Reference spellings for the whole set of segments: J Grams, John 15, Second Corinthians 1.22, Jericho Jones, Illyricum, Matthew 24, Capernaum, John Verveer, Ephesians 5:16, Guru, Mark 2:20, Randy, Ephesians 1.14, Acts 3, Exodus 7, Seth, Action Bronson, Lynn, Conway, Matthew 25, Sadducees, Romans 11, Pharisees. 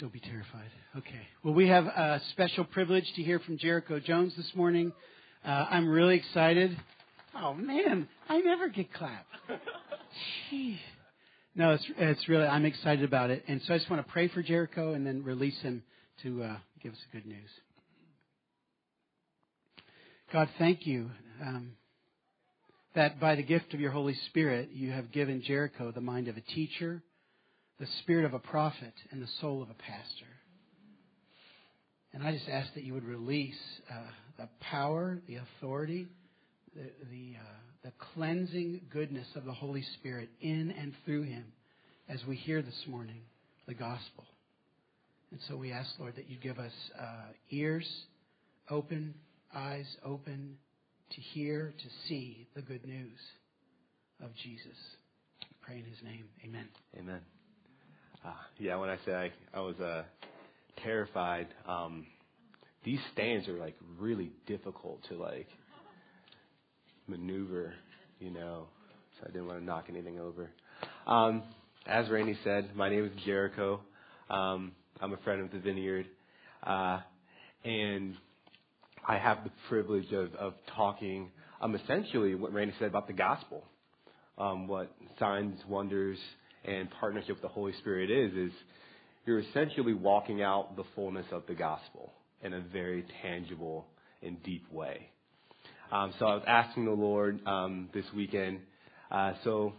Don't be terrified. Okay. Well, we have a special privilege to hear from Jericho Jones this morning. I'm really excited. Oh, man, I never get clapped. Jeez. No, it's really, I'm excited about it. And so I just want to pray for Jericho and then release him to give us the good news. God, thank you that by the gift of your Holy Spirit, you have given Jericho the mind of a teacher, the spirit of a prophet, and the soul of a pastor. And I just ask that you would release the power, the authority, the cleansing goodness of the Holy Spirit in and through him as we hear this morning the gospel. And so we ask, Lord, that you give us ears open, eyes open to hear, to see the good news of Jesus. We pray in his name. Amen. Amen. When I say I was terrified, these stands are like really difficult to like maneuver, you know, so I didn't want to knock anything over. As Randy said, my name is Jericho. I'm a friend of the Vineyard, and I have the privilege of talking essentially what Randy said about the gospel, what signs, wonders, and partnership with the Holy Spirit is you're essentially walking out the fullness of the gospel in a very tangible and deep way. So I was asking the Lord this weekend, so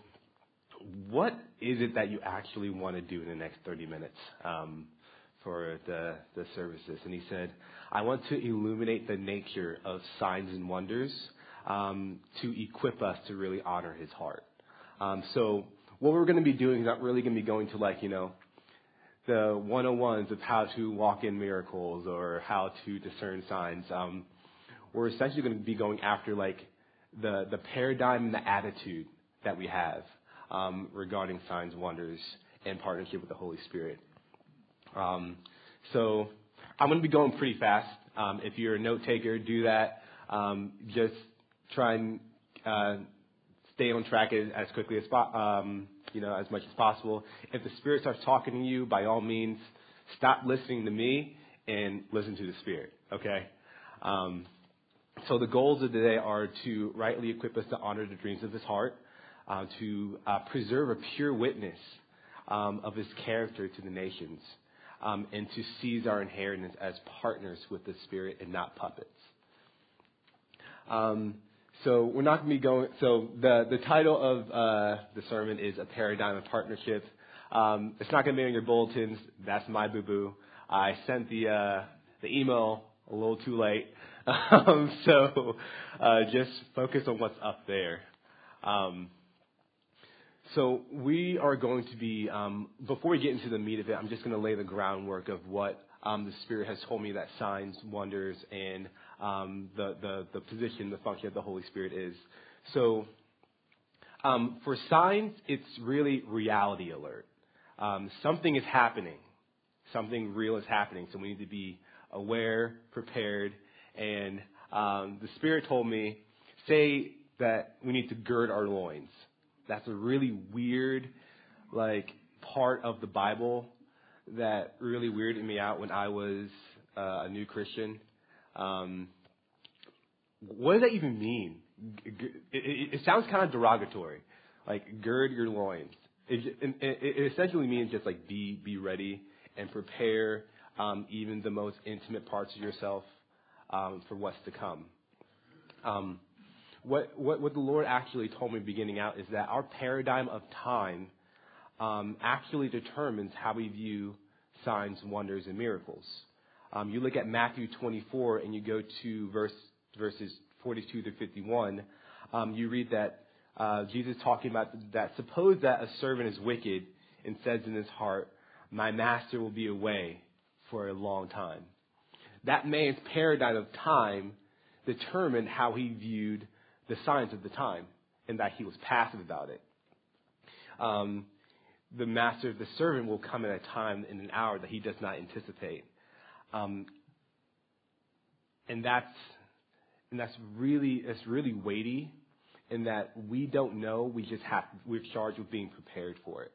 what is it that you actually want to do in the next 30 minutes for the services? And he said, I want to illuminate the nature of signs and wonders to equip us to really honor his heart. So what we're going to be doing is not really going to be going to the 101s of how to walk in miracles or how to discern signs. We're essentially going to be going after the paradigm and the attitude that we have regarding signs, wonders, and partnership with the Holy Spirit. So I'm going to be going pretty fast. If you're a note taker, do that. Just try and stay on track as quickly as as much as possible. If the Spirit starts talking to you, by all means, stop listening to me and listen to the Spirit. Okay. So the goals of today are to rightly equip us to honor the dreams of his heart, to preserve a pure witness of his character to the nations, and to seize our inheritance as partners with the Spirit and not puppets. So we're not going to be going. So the title of the sermon is A Paradigm of Partnership. It's not going to be on your bulletins. That's my boo-boo. I sent the email a little too late. Just focus on what's up there. So we are going to be, before we get into the meat of it, I'm just going to lay the groundwork of what the Spirit has told me that signs, wonders, and the position, the function of the Holy Spirit is. So for signs, it's really reality alert. Something is happening. Something real is happening. So we need to be aware, prepared, and the Spirit told me, say that we need to gird our loins. That's a really weird, part of the Bible that really weirded me out when I was a new Christian. What does that even mean? It sounds kind of derogatory, like gird your loins. It essentially means just be ready and prepare even the most intimate parts of yourself for what's to come. What the Lord actually told me beginning out is that our paradigm of time actually determines how we view signs, wonders, and miracles. You look at Matthew 24 and you go to verses 42 through 51. You read that Jesus talking about that. Suppose that a servant is wicked and says in his heart, "My master will be away for a long time." That man's paradigm of time determined how he viewed the signs of the time and that he was passive about it. The master of the servant will come at a time in an hour that he does not anticipate. And that's really weighty in that we don't know. We're charged with being prepared for it.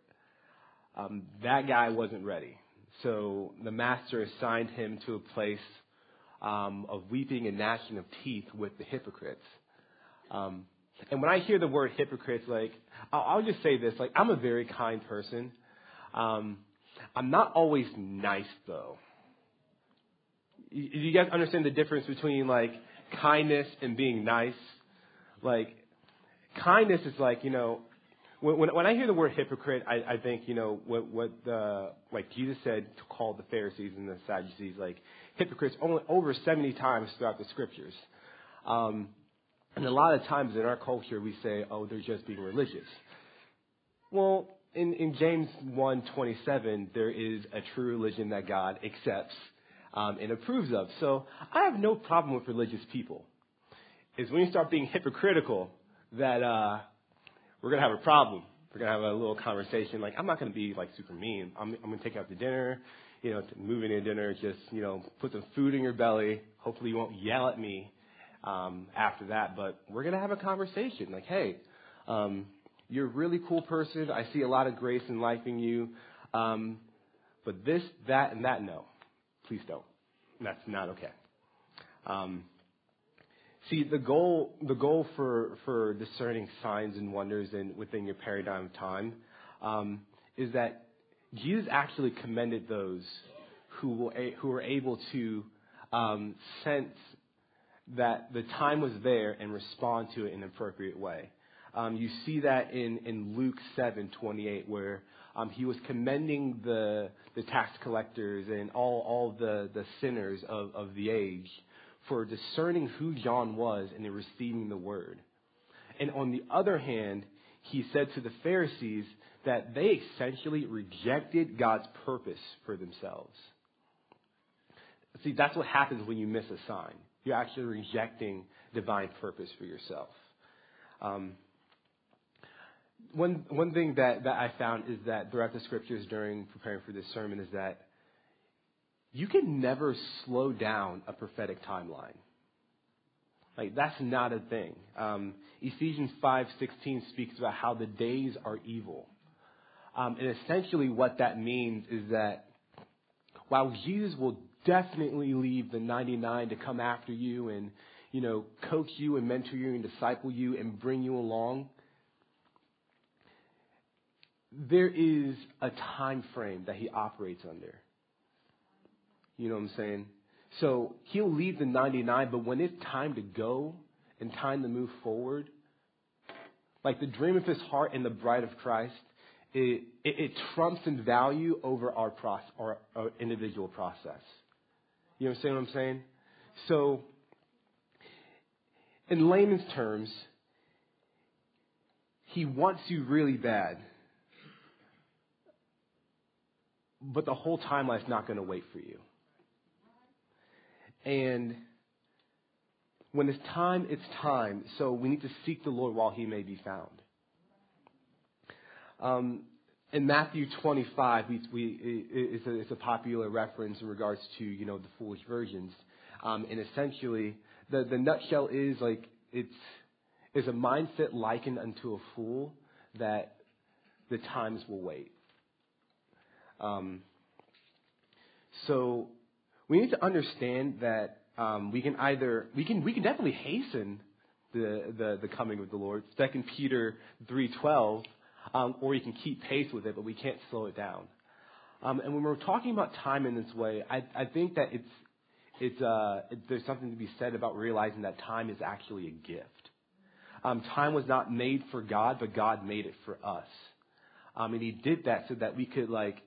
That guy wasn't ready. So the master assigned him to a place of weeping and gnashing of teeth with the hypocrites. And when I hear the word hypocrites, like, I'll just say this, like, I'm a very kind person. I'm not always nice, though. You guys understand the difference between, like, kindness and being nice? Like, kindness is like, you know, when I hear the word hypocrite, I think, you know, what like Jesus said to call the Pharisees and the Sadducees, like, hypocrites only over 70 times throughout the scriptures. And a lot of times in our culture, we say, oh, they're just being religious. Well, in James 1:27, there is a true religion that God accepts and approves of. So I have no problem with religious people. It's when you start being hypocritical that we're going to have a problem. We're going to have a little conversation. Like, I'm not going to be, like, super mean. I'm going to take you out to dinner, you know, moving to dinner, just, you know, put some food in your belly. Hopefully you won't yell at me after that, but we're going to have a conversation like, hey, you're a really cool person. I see a lot of grace and life in you. But this, that, and that, no, please don't. That's not okay. See, the goal for discerning signs and wonders and within your paradigm of time, is that Jesus actually commended those who were able to, sense that the time was there and respond to it in an appropriate way. You see that in Luke 7:28, where he was commending the tax collectors and all the sinners of the age for discerning who John was and in receiving the word. And on the other hand, he said to the Pharisees that they essentially rejected God's purpose for themselves. See, that's what happens when you miss a sign. You're actually rejecting divine purpose for yourself. One thing that I found is that throughout the scriptures during preparing for this sermon is that you can never slow down a prophetic timeline. Like, that's not a thing. Ephesians 5:16 speaks about how the days are evil. And essentially what that means is that while Jesus will definitely leave the 99 to come after you and, you know, coach you and mentor you and disciple you and bring you along, there is a time frame that he operates under. You know what I'm saying? So he'll leave the 99, but when it's time to go and time to move forward, like the dream of his heart and the bride of Christ, it trumps in value over our individual process. You understand what I'm saying? So, in layman's terms, he wants you really bad, but the whole timeline's not going to wait for you. And when it's time, it's time. So we need to seek the Lord while he may be found. In Matthew 25, it's a popular reference in regards to, you know, the foolish virgins. And essentially, the nutshell is, like, it's a mindset likened unto a fool that the times will wait. So we need to understand that we can definitely hasten the coming of the Lord. 2 Peter 3:12. Or you can keep pace with it, but we can't slow it down. And when we're talking about time in this way, I think that there's something to be said about realizing that time is actually a gift. Time was not made for God, but God made it for us. And he did that so that we could, like,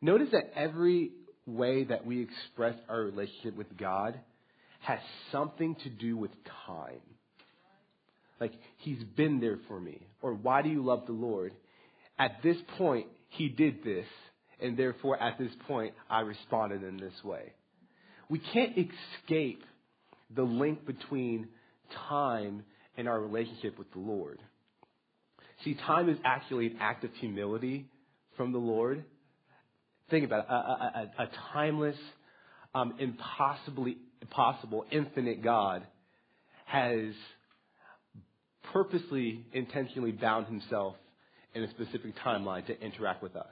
notice that every way that we express our relationship with God has something to do with time. Like, he's been there for me. Or, why do you love the Lord? At this point, he did this. And therefore, at this point, I responded in this way. We can't escape the link between time and our relationship with the Lord. See, time is actually an act of humility from the Lord. Think about it. A timeless, impossible, infinite God has purposely, intentionally bound himself in a specific timeline to interact with us.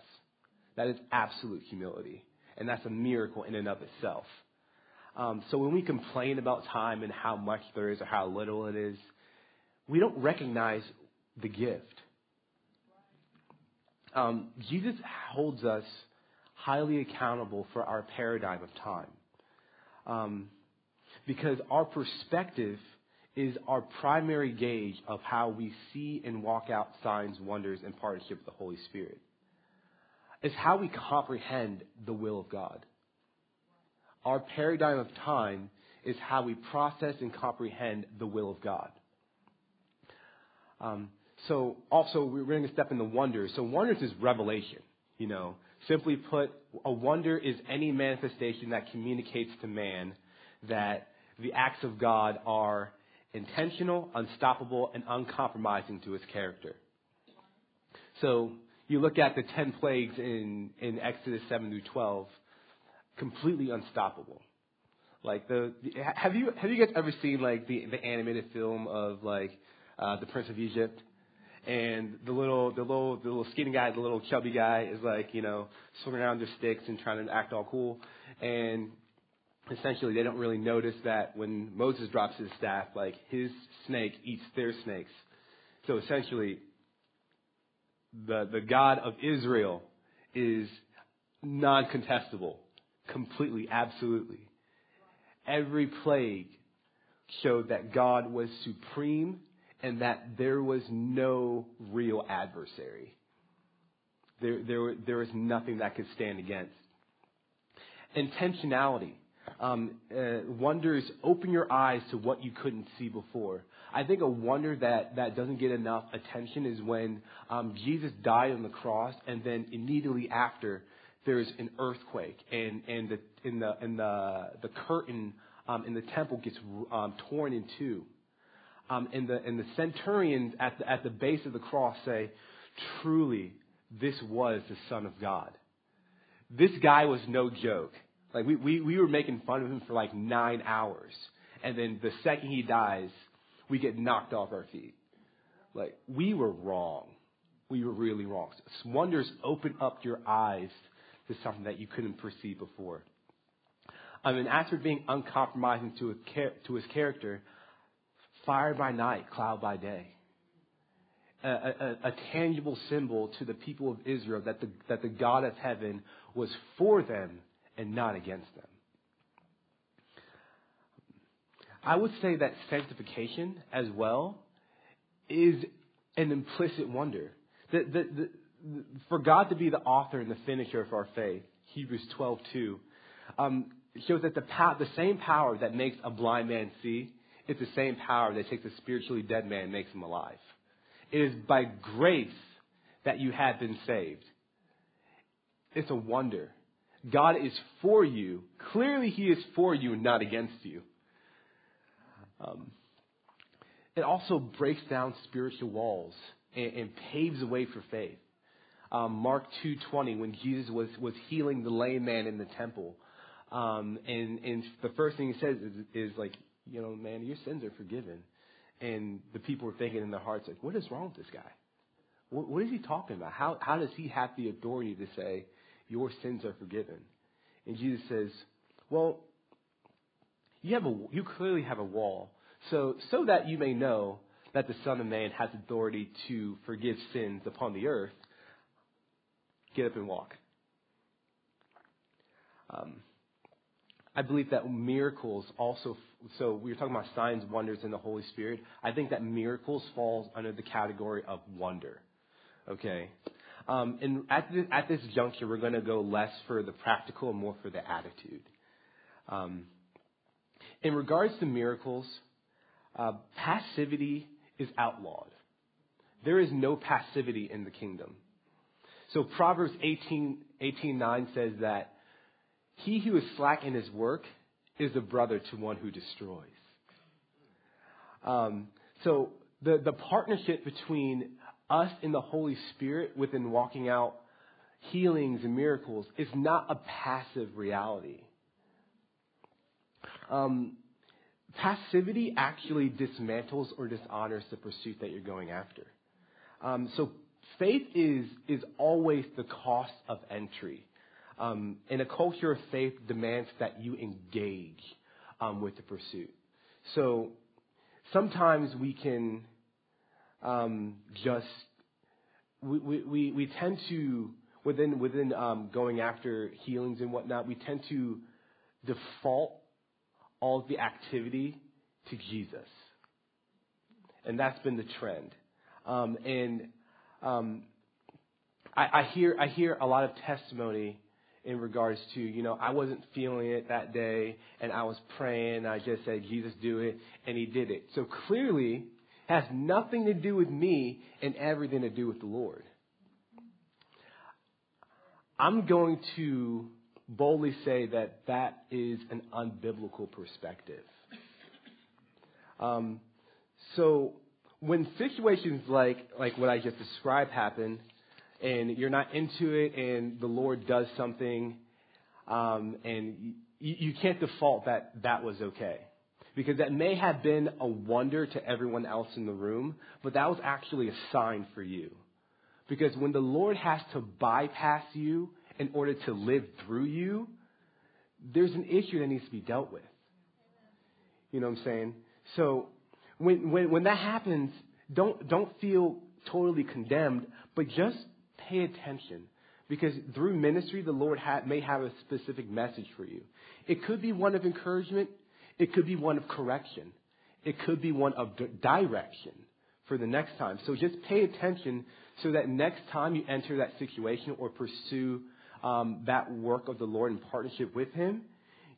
That is absolute humility. And that's a miracle in and of itself. So when we complain about time and how much there is or how little it is, we don't recognize the gift. Jesus holds us highly accountable for our paradigm of time. Because our perspective is our primary gauge of how we see and walk out signs, wonders, and partnership with the Holy Spirit. It's how we comprehend the will of God. Our paradigm of time is how we process and comprehend the will of God. So also, we're going to step into wonders. So wonders is revelation, you know. Simply put, a wonder is any manifestation that communicates to man that the acts of God are intentional, unstoppable, and uncompromising to his character. So you look at the 10 plagues in Exodus 7 through 12, completely unstoppable. Like have you guys ever seen like the animated film of like the Prince of Egypt, and the little skinny guy, the little chubby guy is like, you know, swinging around their sticks and trying to act all cool, and essentially they don't really notice that when Moses drops his staff, like his snake eats their snakes. So essentially, the God of Israel is non-contestable, completely, absolutely. Every plague showed that God was supreme, and that there was no real adversary. There was nothing that could stand against. Intentionality. Wonders open your eyes to what you couldn't see before. I think a wonder that doesn't get enough attention is when Jesus died on the cross, and then immediately after there's an earthquake, and the curtain in the temple gets torn in two. And the centurions at the base of the cross say, truly, this was the Son of God. This guy was no joke. Like we were making fun of him for like 9 hours. And then the second he dies, we get knocked off our feet. Like we were wrong. We were really wrong. So wonders open up your eyes to something that you couldn't perceive before. And as for being uncompromising to his character, fire by night, cloud by day. A tangible symbol to the people of Israel that the God of heaven was for them and not against them. I would say that sanctification as well is an implicit wonder. For God to be the author and the finisher of our faith, Hebrews 12:2, shows that the same power that makes a blind man see, it's the same power that takes a spiritually dead man and makes him alive. It is by grace that you have been saved. It's a wonder. God is for you. Clearly, he is for you and not against you. It also breaks down spiritual walls and paves the way for faith. Mark 2:20, when Jesus was healing the lame man in the temple, and the first thing he says is like, you know, man, your sins are forgiven. And the people were thinking in their hearts, like, what is wrong with this guy? What is he talking about? How does he have the authority to say, your sins are forgiven? And Jesus says, well, you clearly have a wall. So that you may know that the Son of Man has authority to forgive sins upon the earth, get up and walk. I believe that miracles also, so we were talking about signs, wonders, and the Holy Spirit. I think that miracles falls under the category of wonder. Okay? And at this juncture, we're going to go less for the practical and more for the attitude. In regards to miracles, passivity is outlawed. There is no passivity in the kingdom. So Proverbs 18:9 says that he who is slack in his work is the brother to one who destroys. So the partnership between us and the Holy Spirit within walking out healings and miracles is not a passive reality. Passivity actually dismantles or dishonors the pursuit that you're going after. So faith is always the cost of entry. And a culture of faith demands that you engage with the pursuit. So sometimes we can we tend to, within going after healings and whatnot, we tend to default all of the activity to Jesus. And that's been the trend. I hear a lot of testimony in regards to, you know, I wasn't feeling it that day, and I was praying, and I just said, Jesus, do it, and he did it. So clearly, it has nothing to do with me and everything to do with the Lord. I'm going to boldly say that that is an unbiblical perspective. So when situations like what I just described happen, and you're not into it, and the Lord does something, and you can't default that that was okay. Because that may have been a wonder to everyone else in the room, but that was actually a sign for you. Because when the Lord has to bypass you in order to live through you, there's an issue that needs to be dealt with. You know what I'm saying? So when that happens, don't feel totally condemned, but just pay attention, because through ministry, the Lord may have a specific message for you. It could be one of encouragement. It could be one of correction. It could be one of direction for the next time. So just pay attention so that next time you enter that situation or pursue that work of the Lord in partnership with him,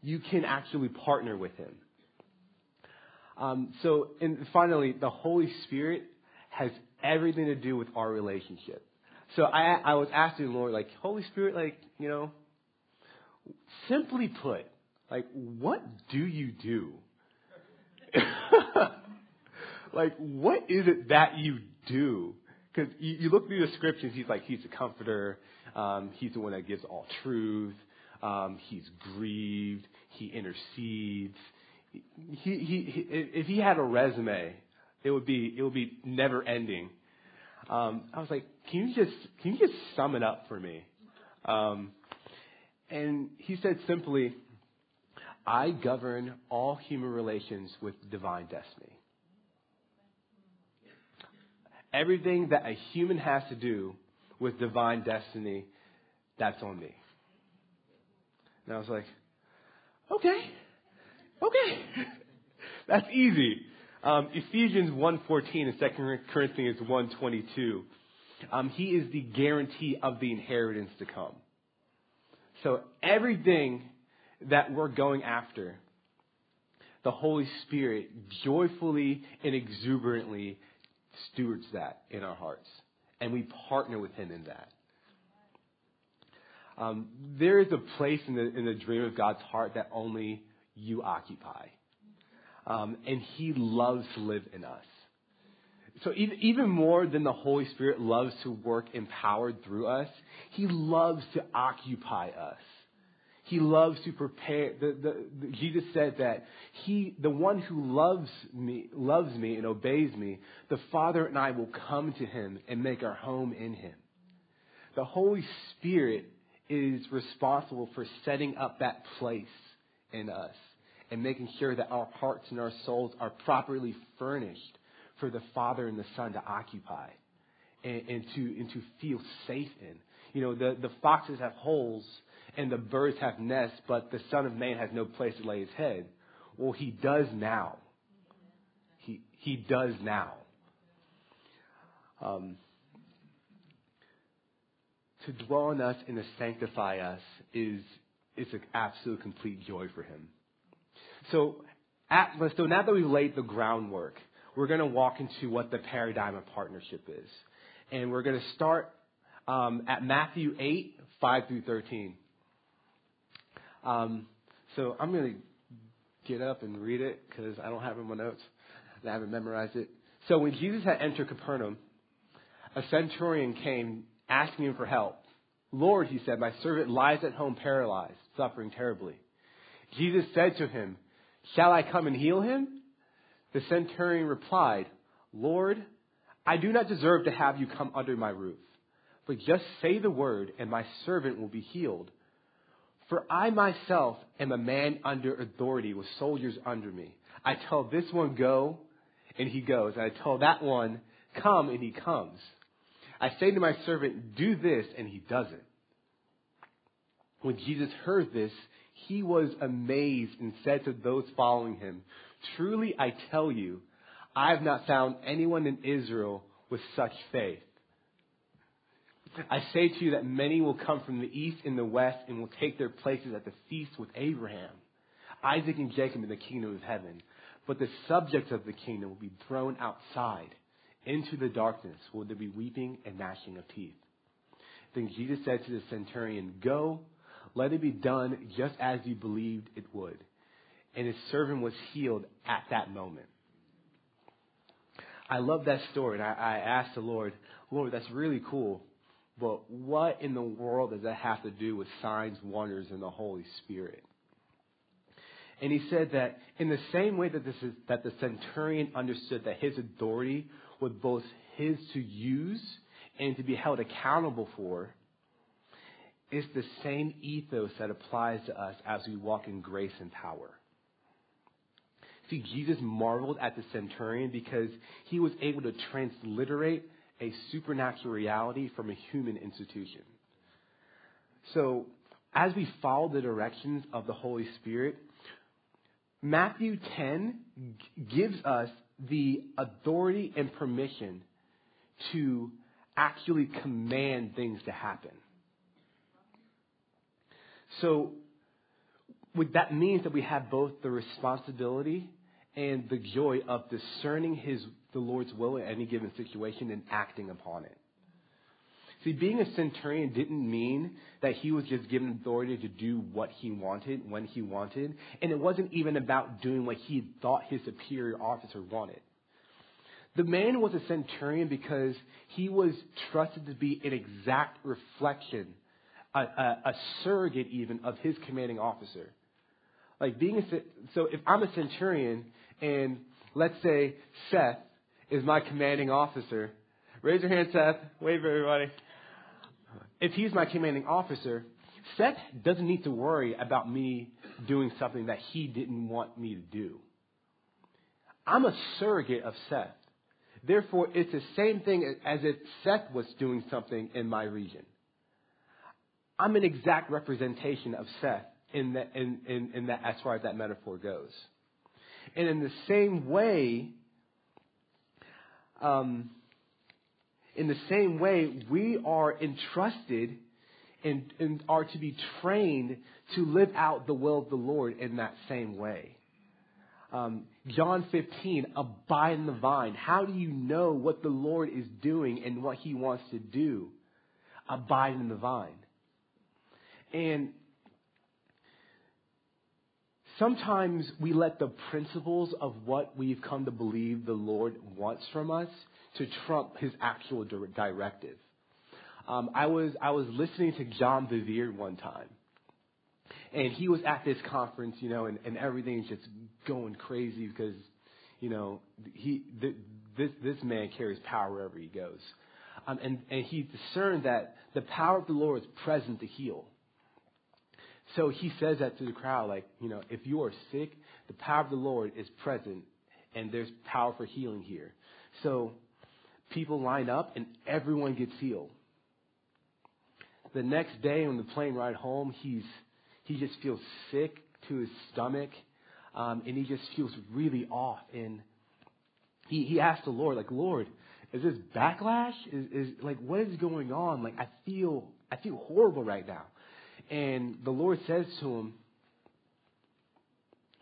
you can actually partner with him. And finally, the Holy Spirit has everything to do with our relationship. So I was asking the Lord, like, Holy Spirit, like, you know, simply put, like, what do you do? Like, what is it that you do? Because you look through the scriptures, he's the comforter. He's the one that gives all truth. He's grieved. He intercedes. He if he had a resume, it would be never ending. I was like, can you just sum it up for me? And he said simply, I govern all human relations with divine destiny. Everything that a human has to do with divine destiny, that's on me. And I was like, okay, that's easy. Ephesians 1.14 and Second Corinthians 1.22, he is the guarantee of the inheritance to come. So everything that we're going after, the Holy Spirit joyfully and exuberantly stewards that in our hearts, and we partner with him in that. There is a place in the dream of God's heart that only you occupy. And he loves to live in us. So even more than the Holy Spirit loves to work empowered through us, he loves to occupy us. He loves to prepare. Jesus said that the one who loves me and obeys me, the Father and I will come to him and make our home in him. The Holy Spirit is responsible for setting up that place in us and making sure that our hearts and our souls are properly furnished for the Father and the Son to occupy and to feel safe in. You know, the foxes have holes and the birds have nests, but the Son of Man has no place to lay his head. Well, he does now. He does now. To dwell in us and to sanctify us is an absolute complete joy for him. So now that we've laid the groundwork, we're going to walk into what the paradigm of partnership is. And we're going to start at Matthew 8:5-13. So I'm going to get up and read it because I don't have it in my notes and I haven't memorized it. So when Jesus had entered Capernaum, a centurion came asking him for help. Lord, he said, my servant lies at home paralyzed, suffering terribly. Jesus said to him, shall I come and heal him? The centurion replied, Lord, I do not deserve to have you come under my roof, but just say the word and my servant will be healed. For I myself am a man under authority with soldiers under me. I tell this one, go, and he goes. And I tell that one, come, and he comes. I say to my servant, do this, and he does it. When Jesus heard this, he was amazed and said to those following him, truly I tell you, I have not found anyone in Israel with such faith. I say to you that many will come from the east and the west and will take their places at the feast with Abraham, Isaac, and Jacob in the kingdom of heaven. But the subjects of the kingdom will be thrown outside into the darkness, where there will be weeping and gnashing of teeth. Then Jesus said to the centurion, go, let it be done just as you believed it would. And his servant was healed at that moment. I love that story. And I asked the Lord, Lord, that's really cool. But what in the world does that have to do with signs, wonders, and the Holy Spirit? And he said that in the same way that the centurion understood that his authority was both his to use and to be held accountable for, it's the same ethos that applies to us as we walk in grace and power. See, Jesus marveled at the centurion because he was able to transliterate a supernatural reality from a human institution. So, as we follow the directions of the Holy Spirit, Matthew 10 gives us the authority and permission to actually command things to happen. So, what that means that we have both the responsibility and the joy of discerning the Lord's will in any given situation and acting upon it. See, being a centurion didn't mean that he was just given authority to do what he wanted, when he wanted. And it wasn't even about doing what he thought his superior officer wanted. The man was a centurion because he was trusted to be an exact reflection, a surrogate even, of his commanding officer. Like so if I'm a centurion and let's say Seth is my commanding officer. Raise your hand, Seth. Wave, everybody. If he's my commanding officer, Seth doesn't need to worry about me doing something that he didn't want me to do. I'm a surrogate of Seth. Therefore, it's the same thing as if Seth was doing something in my region. I'm an exact representation of Seth in that, as far as that metaphor goes. And in the same way, we are entrusted and are to be trained to live out the will of the Lord in that same way. John 15, abide in the vine. How do you know what the Lord is doing and what he wants to do? Abide in the vine. And sometimes we let the principles of what we've come to believe the Lord wants from us to trump his actual directive. I was listening to John Verveer one time, and he was at this conference, and everything's just going crazy because, this man carries power wherever he goes, and he discerned that the power of the Lord is present to heal. So he says that to the crowd, if you are sick, the power of the Lord is present, and there's power for healing here. So people line up, and everyone gets healed. The next day on the plane ride home, he just feels sick to his stomach, and he just feels really off. And he asked the Lord, Lord, is this backlash? Is what is going on? I feel horrible right now. And the Lord says to him,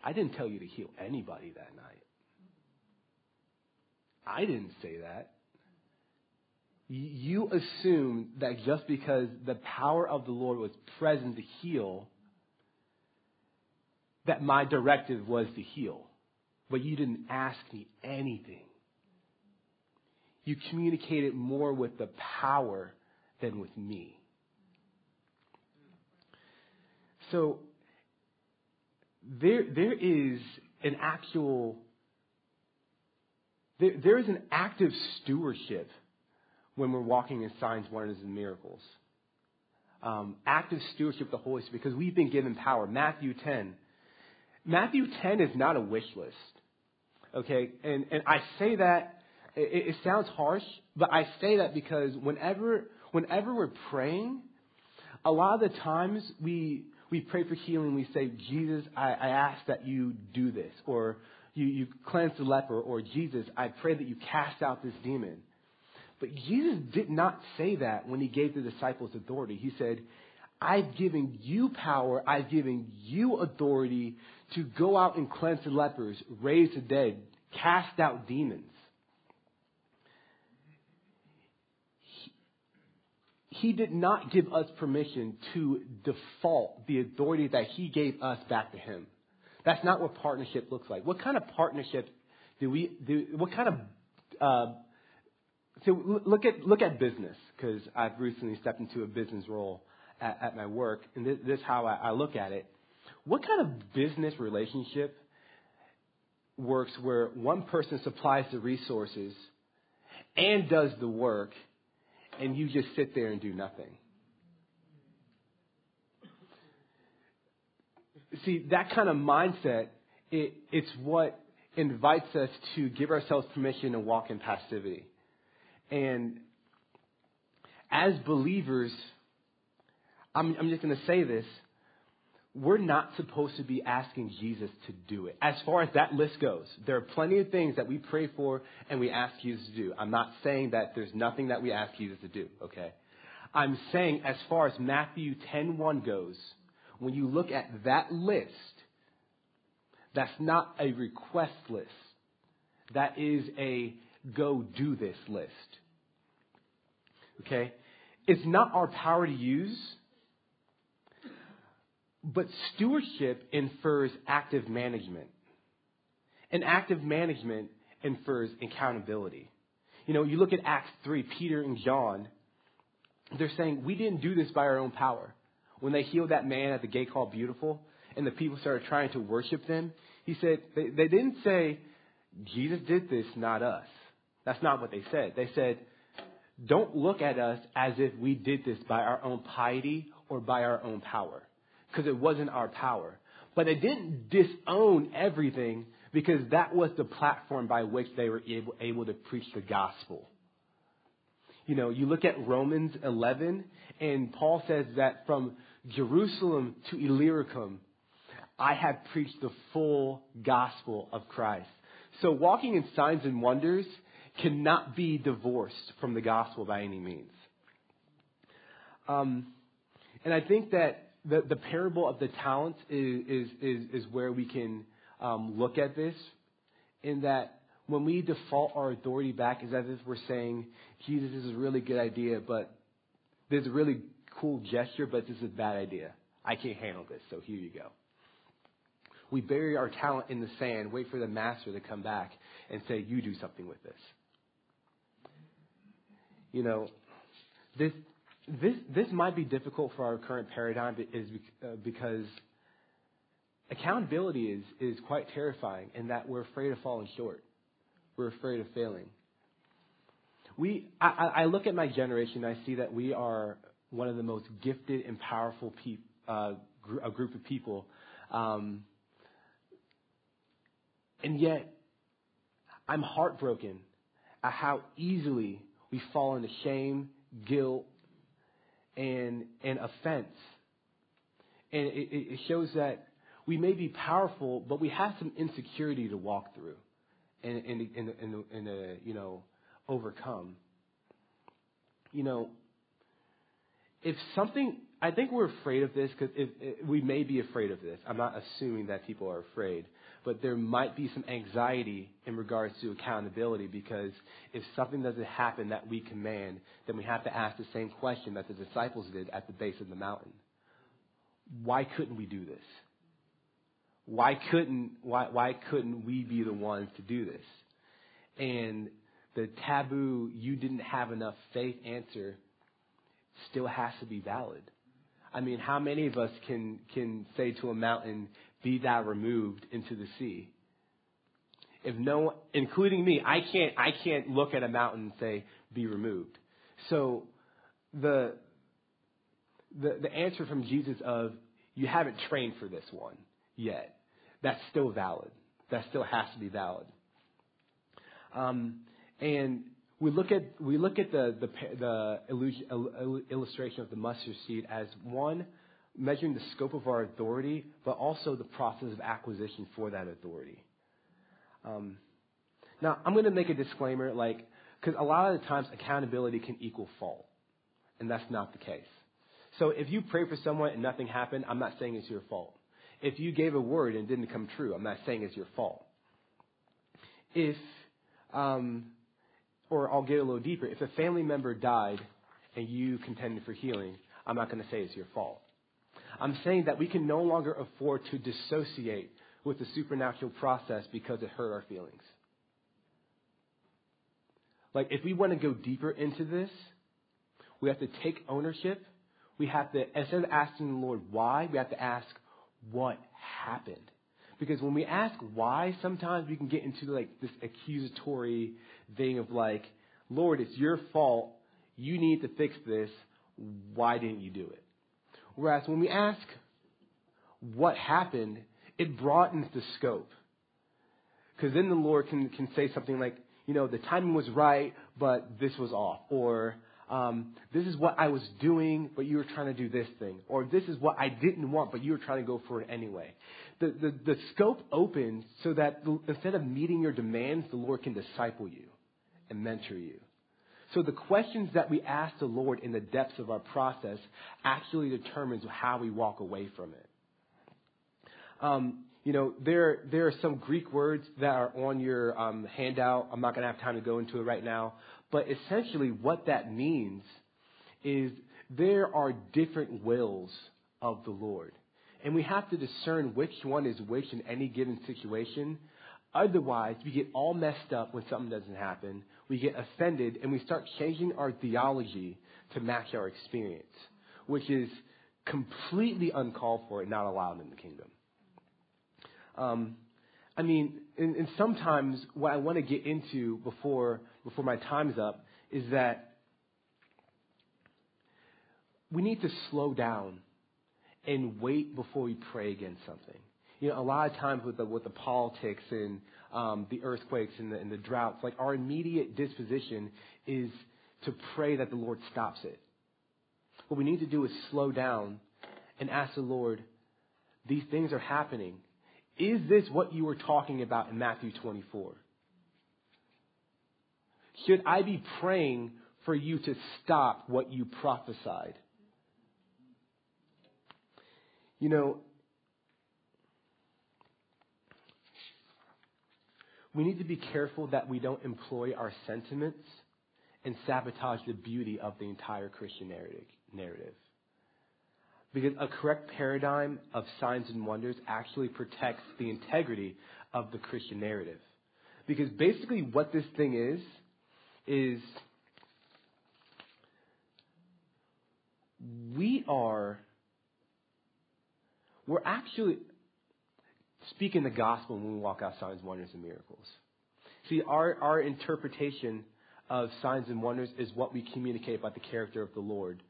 I didn't tell you to heal anybody that night. I didn't say that. You assume that just because the power of the Lord was present to heal, that my directive was to heal. But you didn't ask me anything. You communicated more with the power than with me. So there is an active stewardship when we're walking in signs, wonders, and miracles. active stewardship of the Holy Spirit because we've been given power. Matthew 10. Matthew 10 is not a wish list. Okay, and I say that, it sounds harsh, but I say that because whenever we're praying, a lot of the times we pray for healing, we say, Jesus, I ask that you do this, or you cleanse the leper, or Jesus, I pray that you cast out this demon. But Jesus did not say that when he gave the disciples authority. He said, I've given you power, I've given you authority to go out and cleanse the lepers, raise the dead, cast out demons. He did not give us permission to default the authority that he gave us back to him. That's not what partnership looks like. What kind of partnership do we do? What kind of so look at business, because I've recently stepped into a business role at my work, and this is how I look at it. What kind of business relationship works where one person supplies the resources and does the work, and you just sit there and do nothing? See, that kind of mindset, it's what invites us to give ourselves permission to walk in passivity. And as believers, I'm just going to say this. We're not supposed to be asking Jesus to do it. As far as that list goes, there are plenty of things that we pray for and we ask Jesus to do. I'm not saying that there's nothing that we ask Jesus to do, okay? I'm saying as far as Matthew 10:1 goes, when you look at that list, that's not a request list. That is a go do this list, okay? It's not our power to use. But stewardship infers active management, and active management infers accountability. You know, you look at Acts 3, Peter and John, they're saying, we didn't do this by our own power. When they healed that man at the gate called Beautiful, and the people started trying to worship them, he said, they didn't say, Jesus did this, not us. That's not what they said. They said, don't look at us as if we did this by our own piety or by our own power. Because it wasn't our power. But they didn't disown everything because that was the platform by which they were able to preach the gospel. You know, you look at Romans 11, and Paul says that from Jerusalem to Illyricum, I have preached the full gospel of Christ. So walking in signs and wonders cannot be divorced from the gospel by any means. And I think that the parable of the talents is where we can look at this, in that when we default our authority back, is as if we're saying, Jesus, this is a really good idea, but there's a really cool gesture, but this is a bad idea. I can't handle this, so here you go. We bury our talent in the sand, wait for the master to come back and say, you do something with this. You know, This might be difficult for our current paradigm is because accountability is quite terrifying, in that we're afraid of falling short. We're afraid of failing. I look at my generation, and I see that we are one of the most gifted and powerful group of people. And yet, I'm heartbroken at how easily we fall into shame, guilt, and offense. And it shows that we may be powerful, but we have some insecurity to walk through and you know, overcome. You know, if something, I think we're afraid of this because we may be afraid of this. I'm not assuming that people are afraid, but there might be some anxiety in regards to accountability, because if something doesn't happen that we command, then we have to ask the same question that the disciples did at the base of the mountain. Why couldn't we do this? Why couldn't we be the ones to do this? And the taboo, you didn't have enough faith answer still has to be valid. I mean, how many of us can say to a mountain, be thou removed into the sea? If no one, including me, I can't look at a mountain and say, be removed. So the the answer from Jesus of, you haven't trained for this one yet, that's still valid. That still has to be valid. And we look at the illustration of the mustard seed as one, measuring the scope of our authority, but also the process of acquisition for that authority. Now, I'm going to make a disclaimer, because a lot of the times accountability can equal fault, and that's not the case. So if you pray for someone and nothing happened, I'm not saying it's your fault. If you gave a word and didn't come true, I'm not saying it's your fault. If, or I'll get a little deeper, if a family member died and you contended for healing, I'm not going to say it's your fault. I'm saying that we can no longer afford to dissociate with the supernatural process because it hurt our feelings. If we want to go deeper into this, we have to take ownership. We have to, instead of asking the Lord why, we have to ask what happened. Because when we ask why, sometimes we can get into this accusatory thing of Lord, it's your fault. You need to fix this. Why didn't you do it? Whereas when we ask what happened, it broadens the scope. Because then the Lord can say something like, the timing was right, but this was off. Or this is what I was doing, but you were trying to do this thing. Or this is what I didn't want, but you were trying to go for it anyway. The scope opens so that instead of meeting your demands, the Lord can disciple you and mentor you. So the questions that we ask the Lord in the depths of our process actually determines how we walk away from it. There are some Greek words that are on your handout. I'm not going to have time to go into it right now. But essentially what that means is there are different wills of the Lord. And we have to discern which one is which in any given situation. Otherwise, we get all messed up when something doesn't happen. We get offended, and we start changing our theology to match our experience, which is completely uncalled for and not allowed in the kingdom. And sometimes what I want to get into before my time's up is that we need to slow down and wait before we pray against something. A lot of times with the politics and the earthquakes and the droughts, our immediate disposition is to pray that the Lord stops it. What we need to do is slow down and ask the Lord, these things are happening. Is this what you were talking about in Matthew 24? Should I be praying for you to stop what you prophesied? We need to be careful that we don't employ our sentiments and sabotage the beauty of the entire Christian narrative. Because a correct paradigm of signs and wonders actually protects the integrity of the Christian narrative. Because basically what this thing is we're actually speaking the gospel when we walk out signs, wonders, and miracles. See, our interpretation of signs and wonders is what we communicate about the character of the Lord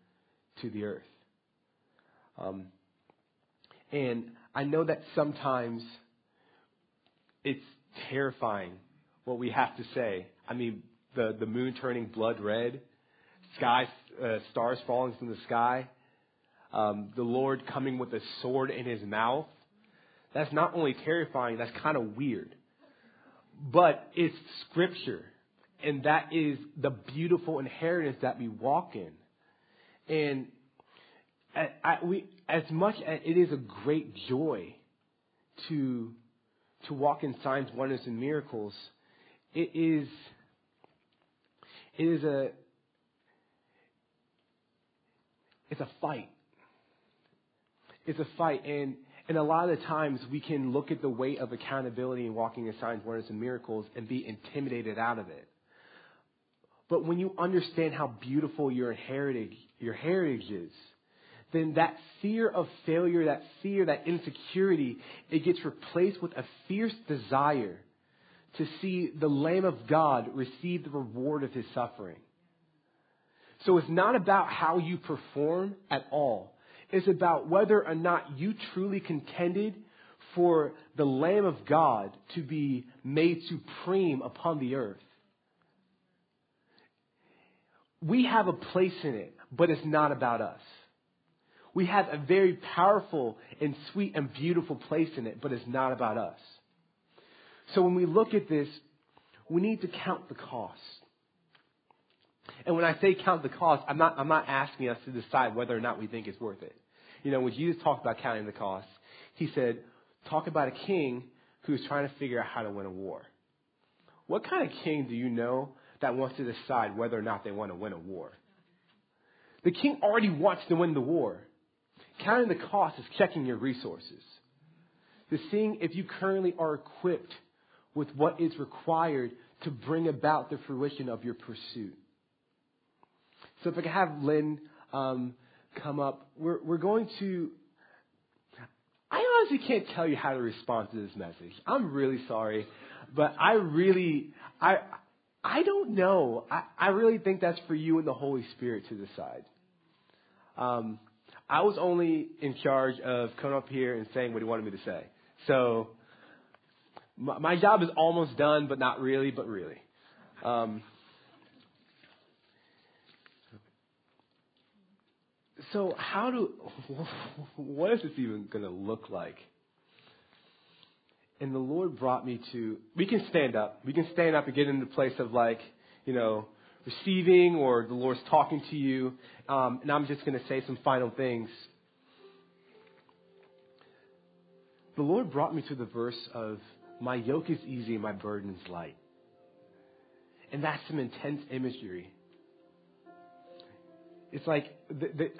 to the earth. And I know that sometimes it's terrifying what we have to say. The moon turning blood red, stars falling from the sky, the Lord coming with a sword in his mouth. That's not only terrifying, that's kind of weird. But it's scripture, and that is the beautiful inheritance that we walk in. And as much as it is a great joy to walk in signs, wonders, and miracles, it's a fight. It's a fight, and a lot of the times we can look at the weight of accountability and walking in signs, wonders, and miracles and be intimidated out of it. But when you understand how beautiful your heritage is, then that fear of failure, that fear, that insecurity, it gets replaced with a fierce desire to see the Lamb of God receive the reward of his suffering. So it's not about how you perform at all. It's about whether or not you truly contended for the Lamb of God to be made supreme upon the earth. We have a place in it, but it's not about us. We have a very powerful and sweet and beautiful place in it, but it's not about us. So when we look at this, we need to count the cost. And when I say count the cost, I'm not asking us to decide whether or not we think it's worth it. You know, when Jesus talked about counting the cost, he said, talk about a king who's trying to figure out how to win a war. What kind of king do you know that wants to decide whether or not they want to win a war? The king already wants to win the war. Counting the cost is checking your resources, to seeing if you currently are equipped with what is required to bring about the fruition of your pursuit. So if I could have Lynn come up, we're going to. I honestly can't tell you how to respond to this message. I'm really sorry, but I don't know. I really think that's for you and the Holy Spirit to decide. I was only in charge of coming up here and saying what he wanted me to say. So my job is almost done, but not really, but really. So what is this even going to look like? And the Lord brought me to, we can stand up. We can stand up and get into the place of receiving, or the Lord's talking to you. And I'm just going to say some final things. The Lord brought me to the verse of, my yoke is easy, my burden is light. And that's some intense imagery. It's like,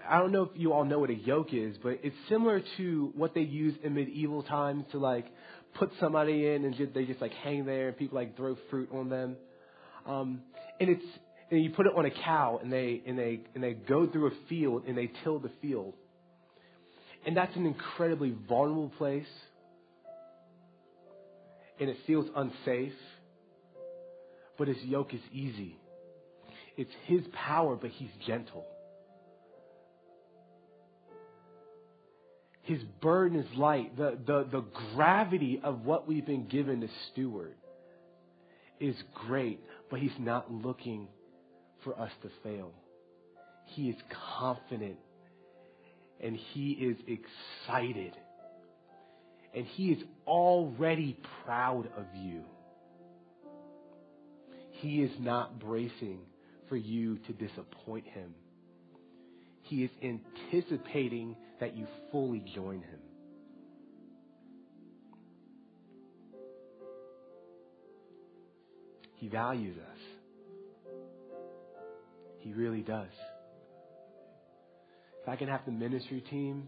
I don't know if you all know what a yoke is, but it's similar to what they used in medieval times to put somebody in and they just hang there and people throw fruit on them. And you put it on a cow and they go through a field and they till the field. And that's an incredibly vulnerable place. And it feels unsafe, but his yoke is easy. It's his power, but he's gentle. His burden is light. The gravity of what we've been given to steward is great, but he's not looking for us to fail. He is confident, and he is excited, and he is already proud of you. He is not bracing for you to disappoint him. He is anticipating that you fully join him. He values us. He really does. If I can have the ministry team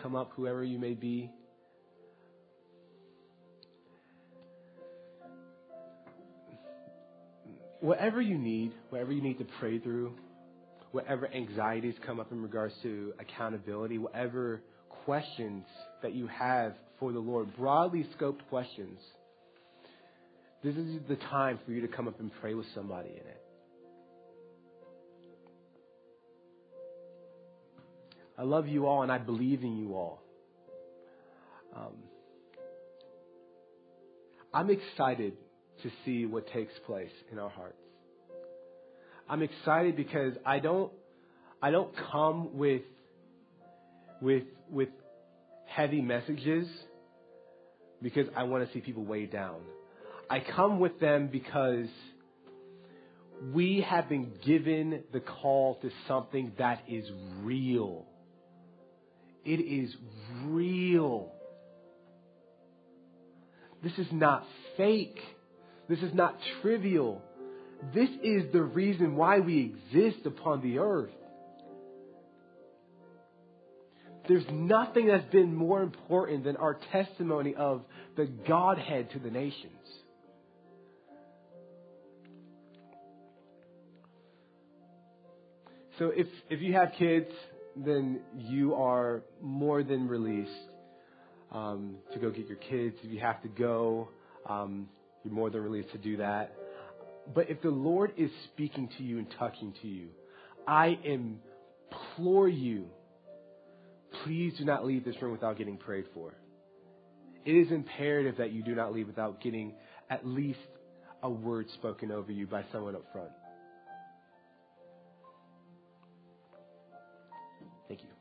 come up, whoever you may be. Whatever you need to pray through, whatever anxieties come up in regards to accountability, whatever questions that you have for the Lord, broadly scoped questions, this is the time for you to come up and pray with somebody in it. I love you all and I believe in you all. I'm excited to see what takes place in our hearts. I'm excited because I don't come with heavy messages because I want to see people weighed down. I come with them because we have been given the call to something that is real. It is real. This is not fake. This is not trivial. This is the reason why we exist upon the earth. There's nothing that's been more important than our testimony of the Godhead to the nations. So if you have kids, then you are more than released to go get your kids. If you have to go, you're more than released to do that. But if the Lord is speaking to you and touching to you, I implore you, please do not leave this room without getting prayed for. It is imperative that you do not leave without getting at least a word spoken over you by someone up front. Thank you.